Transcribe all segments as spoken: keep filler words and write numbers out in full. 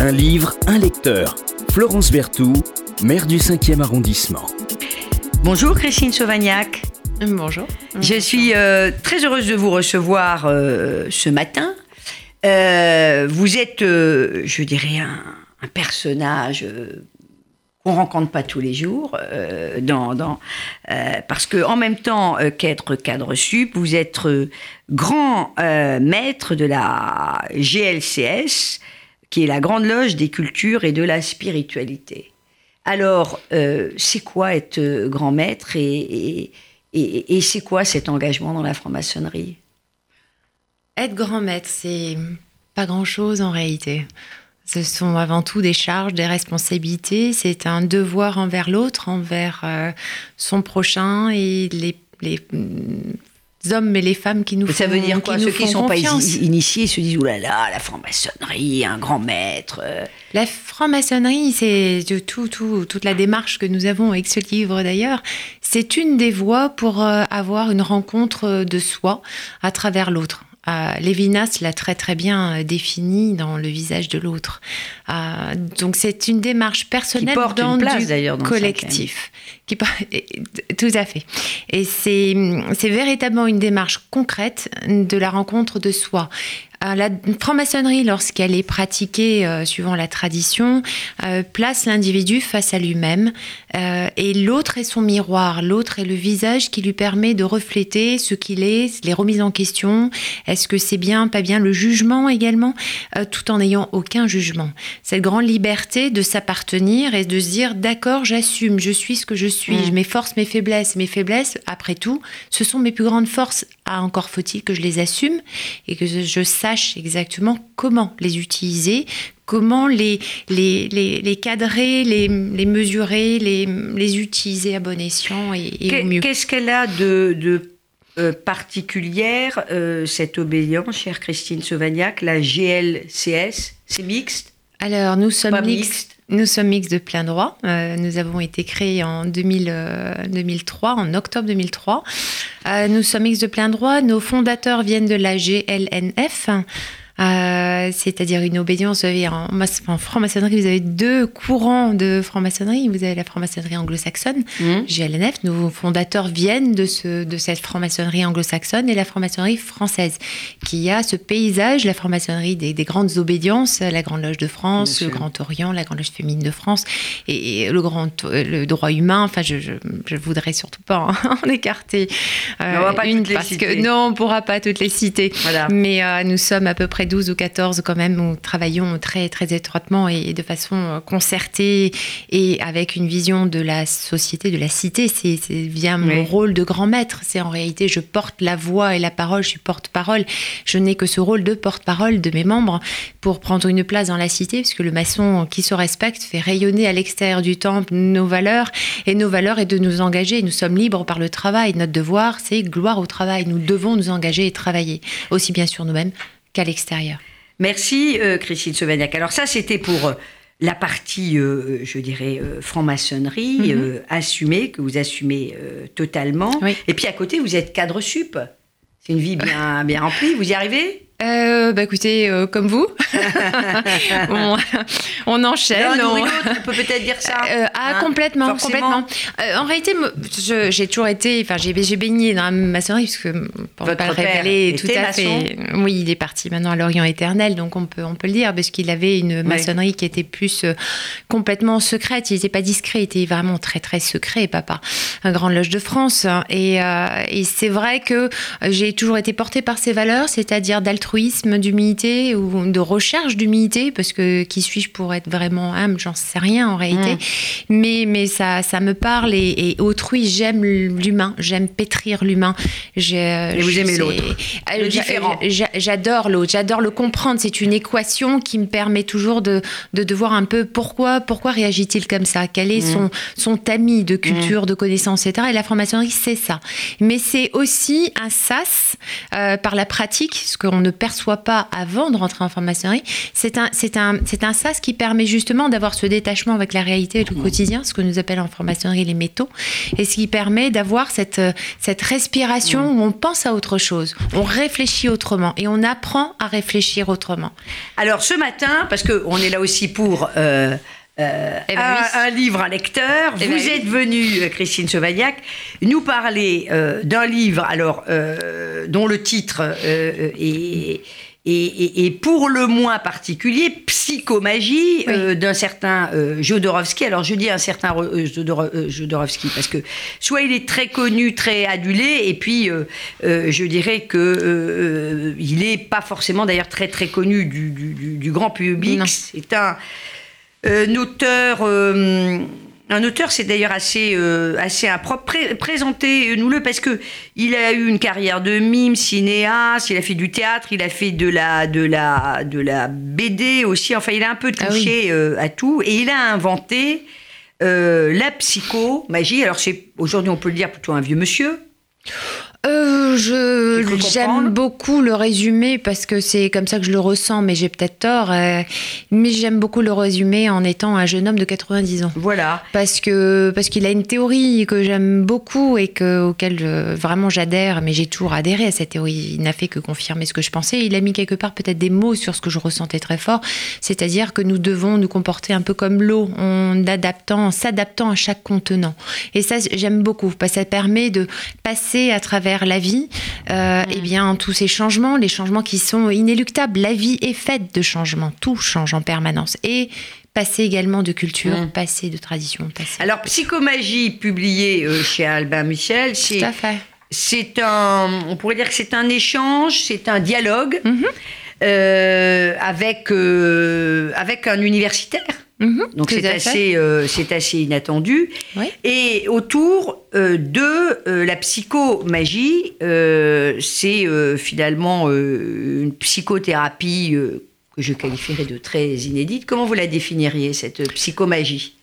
Un livre, un lecteur. Florence Berthout, maire du cinquième arrondissement. Bonjour Christine Sauvagnac. Bonjour. Je suis euh, très heureuse de vous recevoir euh, ce matin. Euh, vous êtes, euh, je dirais, un, un personnage euh, qu'on ne rencontre pas tous les jours, euh, dans, dans, euh, parce qu'en même temps euh, qu'être cadre sup, vous êtes euh, grand euh, maître de la G L C S, qui est la Grande Loge des Cultures et de la Spiritualité. Alors, euh, c'est quoi être euh, grand maître et, et, et, et c'est quoi cet engagement dans la franc-maçonnerie ? Être grand maître, c'est pas grand-chose en réalité. Ce sont avant tout des charges, des responsabilités. C'est un devoir envers l'autre, envers euh, son prochain et les... les hommes et les femmes qui nous font confiance. Ça veut dire quoi, ceux qui ne sont pas initiés se disent « Oulala, la franc-maçonnerie, un grand maître ». La franc-maçonnerie, c'est tout, tout, toute la démarche que nous avons avec ce livre d'ailleurs. C'est une des voies pour avoir une rencontre de soi à travers l'autre. Euh, Lévinas l'a très très bien défini dans Le visage de l'autre. Euh, donc c'est une démarche personnelle qui porte dans une place, du dans collectif. Qui par... Tout à fait. Et c'est, c'est véritablement une démarche concrète de la rencontre de soi. Euh, la franc-maçonnerie, lorsqu'elle est pratiquée euh, suivant la tradition, euh, place l'individu face à lui-même euh, et l'autre est son miroir, l'autre est le visage qui lui permet de refléter ce qu'il est, les remises en question, est-ce que c'est bien, pas bien, le jugement également, euh, tout en n'ayant aucun jugement. Cette grande liberté de s'appartenir et de se dire d'accord, j'assume, je suis ce que je suis, mmh. mes forces, mes faiblesses, mes faiblesses, après tout, ce sont mes plus grandes forces, ah, encore faut-il que je les assume et que je sache exactement comment les utiliser, comment les, les, les, les cadrer, les, les mesurer, les, les utiliser à bon escient et, et Qu'est, au mieux. Qu'est-ce qu'elle a de, de euh, particulière, euh, cette obédience, chère Christine Sauvagnac, la G L C S, c'est mixte ? Alors, nous sommes mixtes. Nous sommes mixtes de plein droit. Euh, nous avons été créés en deux mille, euh, deux mille trois, en octobre deux mille trois. Euh, nous sommes mixtes de plein droit. Nos fondateurs viennent de la G L N F, euh, c'est-à-dire une obédience. En, en franc-maçonnerie, vous avez deux courants de franc-maçonnerie. Vous avez la franc-maçonnerie anglo-saxonne, mmh. G L N F. Nos fondateurs viennent de, ce, de cette franc-maçonnerie anglo-saxonne et la franc-maçonnerie française, qui a ce paysage, la franc-maçonnerie des, des grandes obédiences, la Grande Loge de France, le Grand Orient, la Grande Loge féminine de France et, et le grand le droit humain. Enfin, je je, je voudrais surtout pas en, en écarter euh, on va pas une toutes parce les citer. que non, on pourra pas toutes les citer. Voilà. Mais euh, nous sommes à peu près douze ou quatorze quand même. Nous travaillons très très étroitement et, et de façon concertée et avec une vision de la société, de la cité. C'est c'est bien mon oui. rôle de grand maître. C'est en réalité, je porte la voix et la parole. Je suis porte-parole. Je n'ai que ce rôle de porte-parole de mes membres pour prendre une place dans la cité, puisque le maçon qui se respecte fait rayonner à l'extérieur du temple nos valeurs, et nos valeurs est de nous engager. Nous sommes libres par le travail. Notre devoir, c'est gloire au travail. Nous devons nous engager et travailler, aussi bien sur nous-mêmes qu'à l'extérieur. Merci euh, Christine Sauvagnac. Alors ça, c'était pour la partie, euh, je dirais, euh, franc-maçonnerie, mm-hmm. euh, assumée, que vous assumez euh, totalement. Oui. Et puis à côté, vous êtes cadre sup. C'est une vie bien, bien remplie. Vous y arrivez ? Euh, bah écoutez, euh, comme vous, on, on enchaîne. Non, on... Rigole, on peut peut-être dire ça. Euh, ah, hein, complètement, complètement. Euh, en réalité, je, j'ai toujours été, enfin, j'ai, j'ai baigné dans la maçonnerie, parce que pour ne pas le révéler, tout à maçon. fait. Oui, il est parti maintenant à l'Orient éternel, donc on peut, on peut le dire, parce qu'il avait une maçonnerie oui. qui était plus euh, complètement secrète. Il n'était pas discret, il était vraiment très, très secret, papa. Un Grande Loge de France. Et, euh, et c'est vrai que j'ai toujours été portée par ces valeurs, c'est-à-dire d'altruisme, d'humilité ou de recherche d'humilité, parce que qui suis-je pour être vraiment humble, j'en sais rien en réalité, mmh. mais, mais ça, ça me parle et, et autrui, j'aime l'humain, j'aime pétrir l'humain. Je, et vous je, aimez l'autre, le j'a, différent. J'a, j'adore l'autre, j'adore le comprendre, c'est une équation qui me permet toujours de, de, de voir un peu pourquoi, pourquoi réagit-il comme ça, quel est mmh. son, son tamis de culture, mmh. de connaissances, et cetera. Et la franc-maçonnerie, c'est ça. Mais c'est aussi un sas euh, par la pratique, ce qu'on ne perçois pas avant de rentrer en franc-maçonnerie, c'est un, c'est un, c'est un sas qui permet justement d'avoir ce détachement avec la réalité et le quotidien, ce que nous appelons en franc-maçonnerie les métaux, et ce qui permet d'avoir cette, cette respiration où on pense à autre chose, on réfléchit autrement et on apprend à réfléchir autrement. Alors ce matin, parce qu'on est là aussi pour... Euh Euh, eh ben un, oui. un livre, un lecteur. Eh vous ben êtes oui. venue, Christine Sauvagnac, nous parler euh, d'un livre, alors euh, dont le titre euh, est, est, est, est pour le moins particulier, Psychomagie, oui. euh, d'un certain euh, Jodorowsky. Alors je dis un certain euh, Jodor, euh, Jodorowsky parce que soit il est très connu, très adulé, et puis euh, euh, je dirais que euh, il n'est pas forcément d'ailleurs très très connu du, du, du, du grand public. Non. C'est un Un auteur, euh, un auteur, c'est d'ailleurs assez, euh, assez impropre. Pré- présentez-nous-le parce que il a eu une carrière de mime, cinéaste. Il a fait du théâtre, il a fait de la, de la, de la B D aussi. Enfin, il a un peu touché ah oui. euh, à tout et il a inventé euh, la psychomagie. Alors, c'est aujourd'hui, on peut le dire plutôt un vieux monsieur. Euh, je j'aime beaucoup le résumé parce que c'est comme ça que je le ressens, mais j'ai peut-être tort. Euh, mais j'aime beaucoup le résumé en étant un jeune homme de quatre-vingt-dix ans. Voilà. Parce que parce qu'il a une théorie que j'aime beaucoup et que auquel je, vraiment j'adhère. Mais j'ai toujours adhéré à cette théorie. Il n'a fait que confirmer ce que je pensais. Il a mis quelque part peut-être des mots sur ce que je ressentais très fort. C'est-à-dire que nous devons nous comporter un peu comme l'eau, en adaptant, en s'adaptant à chaque contenant. Et ça, j'aime beaucoup parce que ça permet de passer à travers la vie, euh, mmh. et bien tous ces changements, les changements qui sont inéluctables. La vie est faite de changements, tout change en permanence. Et passer également de culture, mmh. passer de tradition. Passer. Alors, Psychomagie, publiée euh, chez Albin Michel, c'est, tout à fait. c'est un, on pourrait dire que c'est un échange, c'est un dialogue mmh. euh, avec, euh, avec un universitaire. Mmh, Donc c'est assez, euh, c'est assez inattendu. Oui. Et autour euh, de euh, la psychomagie, euh, c'est euh, finalement euh, une psychothérapie euh, que je qualifierais de très inédite. Comment vous la définiriez, cette psychomagie ?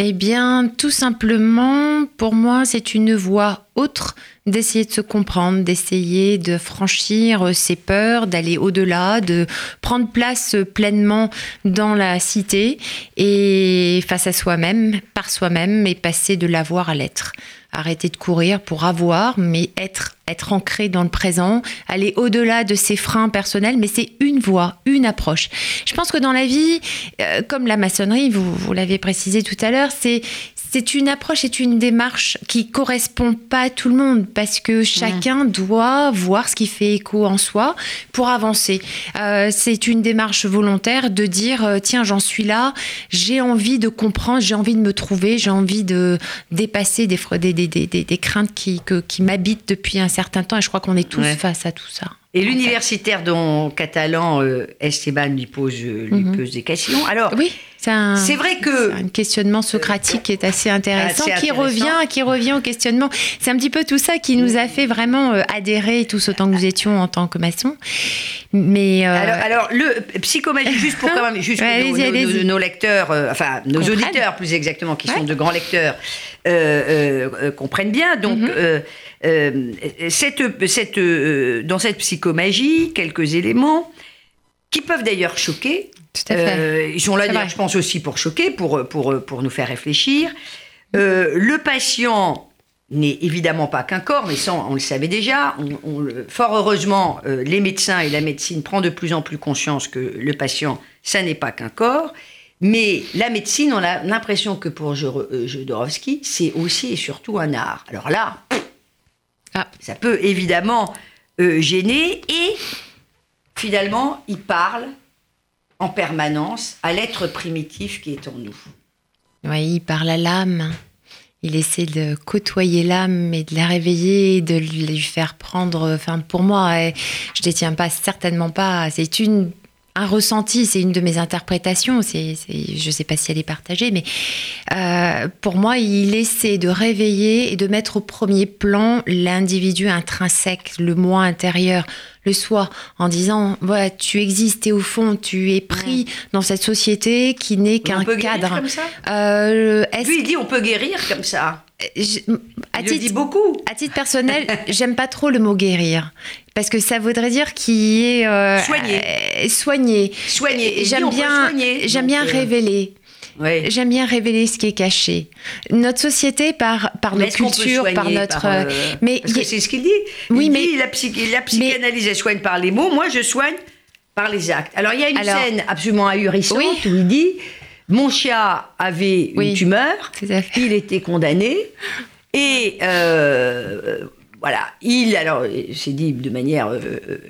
Eh bien, tout simplement, pour moi, c'est une voie autre d'essayer de se comprendre, d'essayer de franchir ses peurs, d'aller au-delà, de prendre place pleinement dans la cité et face à soi-même, par soi-même, et passer de l'avoir à l'être. Arrêter de courir pour avoir, mais être, être ancré dans le présent, aller au-delà de ses freins personnels, mais c'est une voie, une approche. Je pense que dans la vie, euh, comme la maçonnerie, vous, vous l'avez précisé tout à l'heure, c'est, c'est une approche, c'est une démarche qui ne correspond pas à tout le monde, parce que chacun mmh. doit voir ce qui fait écho en soi pour avancer. Euh, c'est une démarche volontaire de dire, tiens, j'en suis là, j'ai envie de comprendre, j'ai envie de me trouver, j'ai envie de dépasser des, des Des, des, des, des craintes qui, que, qui m'habitent depuis un certain temps, et je crois qu'on est tous ouais. face à tout ça. Et l'universitaire dont Catalan, euh, Esteban lui pose, lui mm-hmm. pose des questions. Alors, oui, c'est, un, c'est vrai que... C'est un questionnement socratique qui est assez intéressant, assez qui, intéressant. Revient, qui revient au questionnement. C'est un petit peu tout ça qui nous a fait vraiment adhérer tous autant que nous étions en tant que maçons. Mais euh... alors, alors, le psychomagie, juste pour quand même, juste ouais, nos, allez-y, nos, allez-y. nos lecteurs, euh, enfin nos comprennent. auditeurs plus exactement, qui ouais. sont de grands lecteurs, euh, euh, comprennent bien. Donc, mm-hmm. euh, euh, cette, cette, euh, dans cette psychomagie, Psychomagie, quelques éléments qui peuvent d'ailleurs choquer. Tout à fait. Euh, ils sont là, je pense, aussi pour choquer, pour, pour, pour nous faire réfléchir. Euh, le patient n'est évidemment pas qu'un corps, mais ça, on le savait déjà. On, on, fort heureusement, euh, les médecins et la médecine prennent de plus en plus conscience que le patient, ça n'est pas qu'un corps. Mais la médecine, on a l'impression que pour Jodorowsky, c'est aussi et surtout un art. Alors là, ah. ça peut évidemment... Euh, gêné, et finalement, il parle en permanence à l'être primitif qui est en nous. Oui, il parle à l'âme. Il essaie de côtoyer l'âme et de la réveiller, de lui faire prendre... Enfin, pour moi, je ne détiens pas, certainement pas. C'est une... un ressenti, c'est une de mes interprétations, c'est, c'est, je ne sais pas si elle est partagée, mais euh, pour moi, il essaie de réveiller et de mettre au premier plan l'individu intrinsèque, le moi intérieur, le soi, en disant, voilà, tu existes, t'es au fond, tu es pris ouais. dans cette société qui n'est qu'un cadre. On peut guérir comme ça ? euh, Lui, il dit, on peut guérir comme ça. Je, à titre, dit beaucoup. À titre personnel, j'aime pas trop le mot guérir parce que ça voudrait dire qu'il est euh, soigné. Euh, soigné. Soigné. Et j'aime bien, soigner, j'aime bien euh... révéler. Oui. J'aime bien révéler ce qui est caché. Notre société, par, par notre culture, soigner, par notre... Par, euh, mais parce que a... c'est ce qu'il dit. Il oui, dit mais... la, psy... la psychanalyse, mais... elle soigne par les mots. Moi, je soigne par les actes. Alors, il y a une Alors... scène absolument ahurissante oui. où il dit « Mon chat avait oui. une tumeur, il était condamné. » Et... Euh, Voilà, il, alors, c'est dit de manière, euh,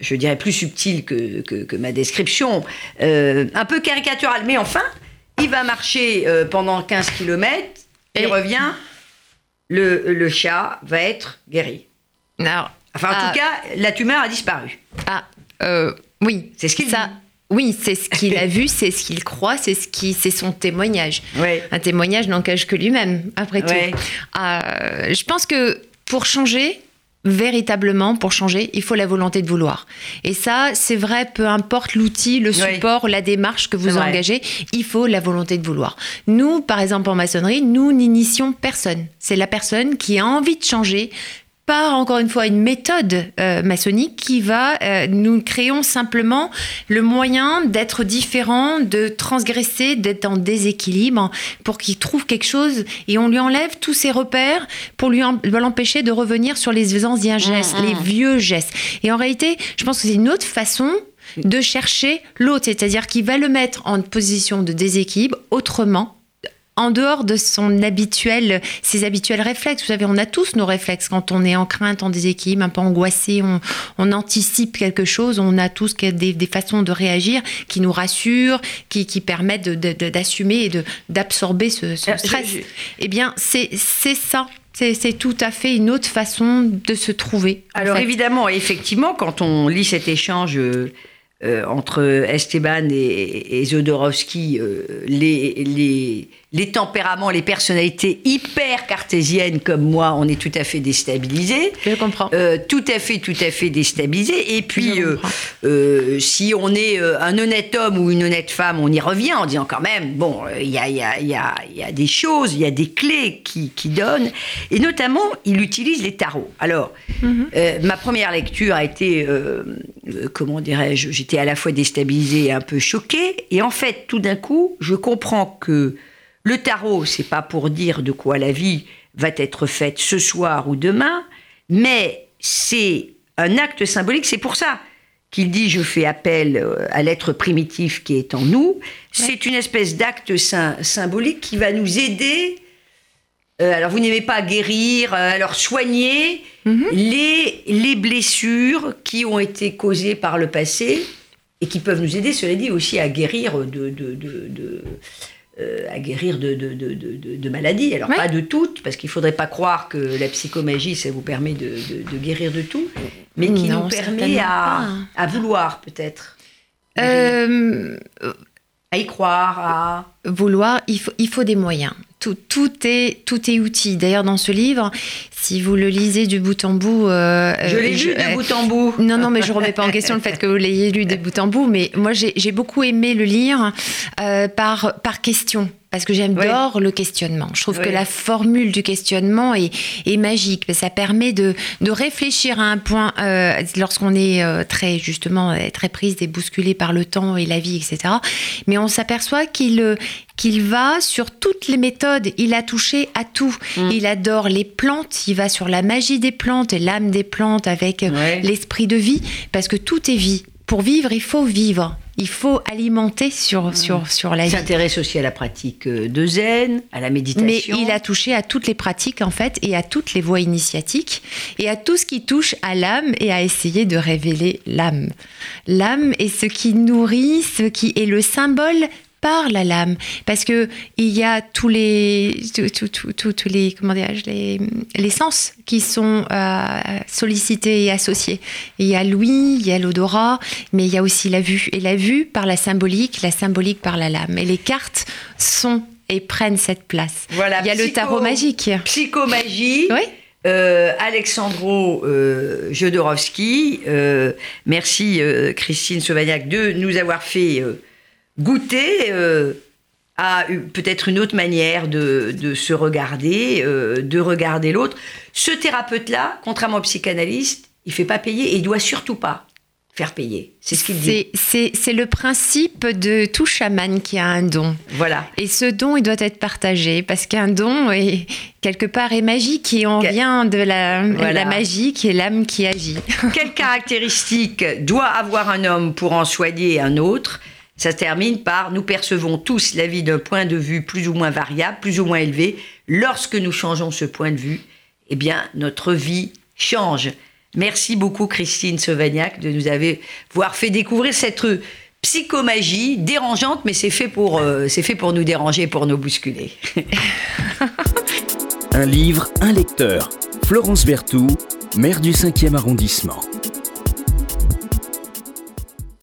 je dirais, plus subtile que, que, que ma description, euh, un peu caricaturale, mais enfin, il va marcher euh, pendant quinze kilomètres, et il revient, le, le chat va être guéri. Non. Enfin, en ah, tout cas, la tumeur a disparu. Ah, euh, oui. C'est ce qu'il ça. Dit. Oui, c'est ce qu'il a vu, c'est ce qu'il croit, c'est ce qui, c'est son témoignage. Ouais. Un témoignage n'engage que lui-même, après tout. Ouais. Euh, je pense que pour changer... Véritablement, pour changer, il faut la volonté de vouloir. Et ça, c'est vrai, peu importe l'outil, le support, oui. la démarche que vous engagez, il faut la volonté de vouloir. Nous, par exemple, en maçonnerie, nous n'initions personne. C'est la personne qui a envie de changer par, encore une fois, une méthode euh, maçonnique qui va... Euh, nous créons simplement le moyen d'être différent, de transgresser, d'être en déséquilibre pour qu'il trouve quelque chose et on lui enlève tous ses repères pour lui en, l'empêcher de revenir sur les anciens gestes, mmh, mmh. les vieux gestes. Et en réalité, je pense que c'est une autre façon de chercher l'autre, c'est-à-dire qu'il va le mettre en position de déséquilibre autrement, en dehors de son habituel, ses habituels réflexes. Vous savez, on a tous nos réflexes. Quand on est en crainte, en déséquilibre, un peu angoissé, on, on anticipe quelque chose. On a tous des, des façons de réagir qui nous rassurent, qui, qui permettent de, de, d'assumer et de, d'absorber ce, ce stress. Je, je... Eh bien, c'est, c'est ça. C'est, c'est tout à fait une autre façon de se trouver. Alors en fait. Évidemment, effectivement, quand on lit cet échange... Euh... Euh, entre Esteban et, et Jodorowsky, euh, les, les, les tempéraments, les personnalités hyper cartésiennes comme moi, on est tout à fait déstabilisés. Je comprends. Euh, tout à fait, tout à fait déstabilisés. Et puis, euh, euh, si on est euh, un honnête homme ou une honnête femme, on y revient en disant quand même, bon, il y a, y a, y a, y a des choses, il y a des clés qui, qui donnent. Et notamment, il utilise les tarots. Alors, mm-hmm. euh, ma première lecture a été, euh, euh, comment dirais-je, j'ai J'étais à la fois déstabilisée et un peu choquée. Et en fait, tout d'un coup, je comprends que le tarot, c'est pas pour dire de quoi la vie va être faite ce soir ou demain, mais c'est un acte symbolique. C'est pour ça qu'il dit « je fais appel à l'être primitif qui est en nous ». C'est une espèce d'acte sy- symbolique qui va nous aider... Euh, alors, vous n'aimez pas guérir, euh, alors soigner mmh. les, les blessures qui ont été causées par le passé et qui peuvent nous aider, cela dit, aussi à guérir de, de, de, de, euh, à guérir de, de, de, de, de maladies. Alors, ouais. pas de toutes, parce qu'il ne faudrait pas croire que la psychomagie, ça vous permet de, de, de guérir de tout, mais qui non, nous permet à, à vouloir, peut-être. Euh... À y croire, à... Vouloir, il faut, il faut des moyens. Tout, tout est, tout est outil. D'ailleurs, dans ce livre, si vous le lisez du bout en bout... Euh, je l'ai je, lu de euh, bout en bout. Non, non, mais je ne remets pas en question le fait que vous l'ayez lu de bout en bout, mais moi, j'ai, j'ai beaucoup aimé le lire euh, par, par question, parce que j'adore oui. le questionnement. Je trouve oui. que la formule du questionnement est, est magique. Ça permet de, de réfléchir à un point, euh, lorsqu'on est euh, très, justement, très prise et bousculée par le temps et la vie, et cetera. Mais on s'aperçoit qu'il... qu'il va sur toutes les méthodes, il a touché à tout. Mmh. Il adore les plantes, il va sur la magie des plantes et l'âme des plantes avec ouais. l'esprit de vie, parce que tout est vie. Pour vivre, il faut vivre, il faut alimenter sur, mmh. sur, sur la vie. Il s'intéresse aussi à la pratique de zen, à la méditation. Mais il a touché à toutes les pratiques, en fait, et à toutes les voies initiatiques, et à tout ce qui touche à l'âme, et à essayer de révéler l'âme. L'âme est ce qui nourrit, ce qui est le symbole par la lame, parce que il y a tous les tous tous tous les comment dirais-je les les sens qui sont euh, sollicités et associés. Il y a l'ouïe, il y a l'odorat, mais il y a aussi la vue et la vue par la symbolique, la symbolique par la lame. Et les cartes sont et prennent cette place. Voilà, il y a psycho, le tarot magique, psychomagie. Oui. Euh, Alejandro euh, Jodorowsky. Euh, merci euh, Christine Sauvagnac de nous avoir fait euh, goûter euh, à peut-être une autre manière de, de se regarder, euh, de regarder l'autre. Ce thérapeute-là, contrairement au psychanalyste, il ne fait pas payer et il ne doit surtout pas faire payer. C'est ce qu'il dit. C'est, c'est, c'est le principe de tout chaman qui a un don. Voilà. Et ce don, il doit être partagé, parce qu'un don, est, quelque part, est magique et on Quel... vient de la, voilà. la magie qui est l'âme qui agit. Quelle caractéristique doit avoir un homme pour en soigner un autre ? Ça se termine par « Nous percevons tous la vie d'un point de vue plus ou moins variable, plus ou moins élevé. Lorsque nous changeons ce point de vue, eh bien, notre vie change. » Merci beaucoup, Christine Sauvagnac, de nous avoir fait découvrir cette psychomagie dérangeante, mais c'est fait pour, euh, c'est fait pour nous déranger, pour nous bousculer. Un livre, un lecteur. Florence Berthout, maire du cinquième arrondissement.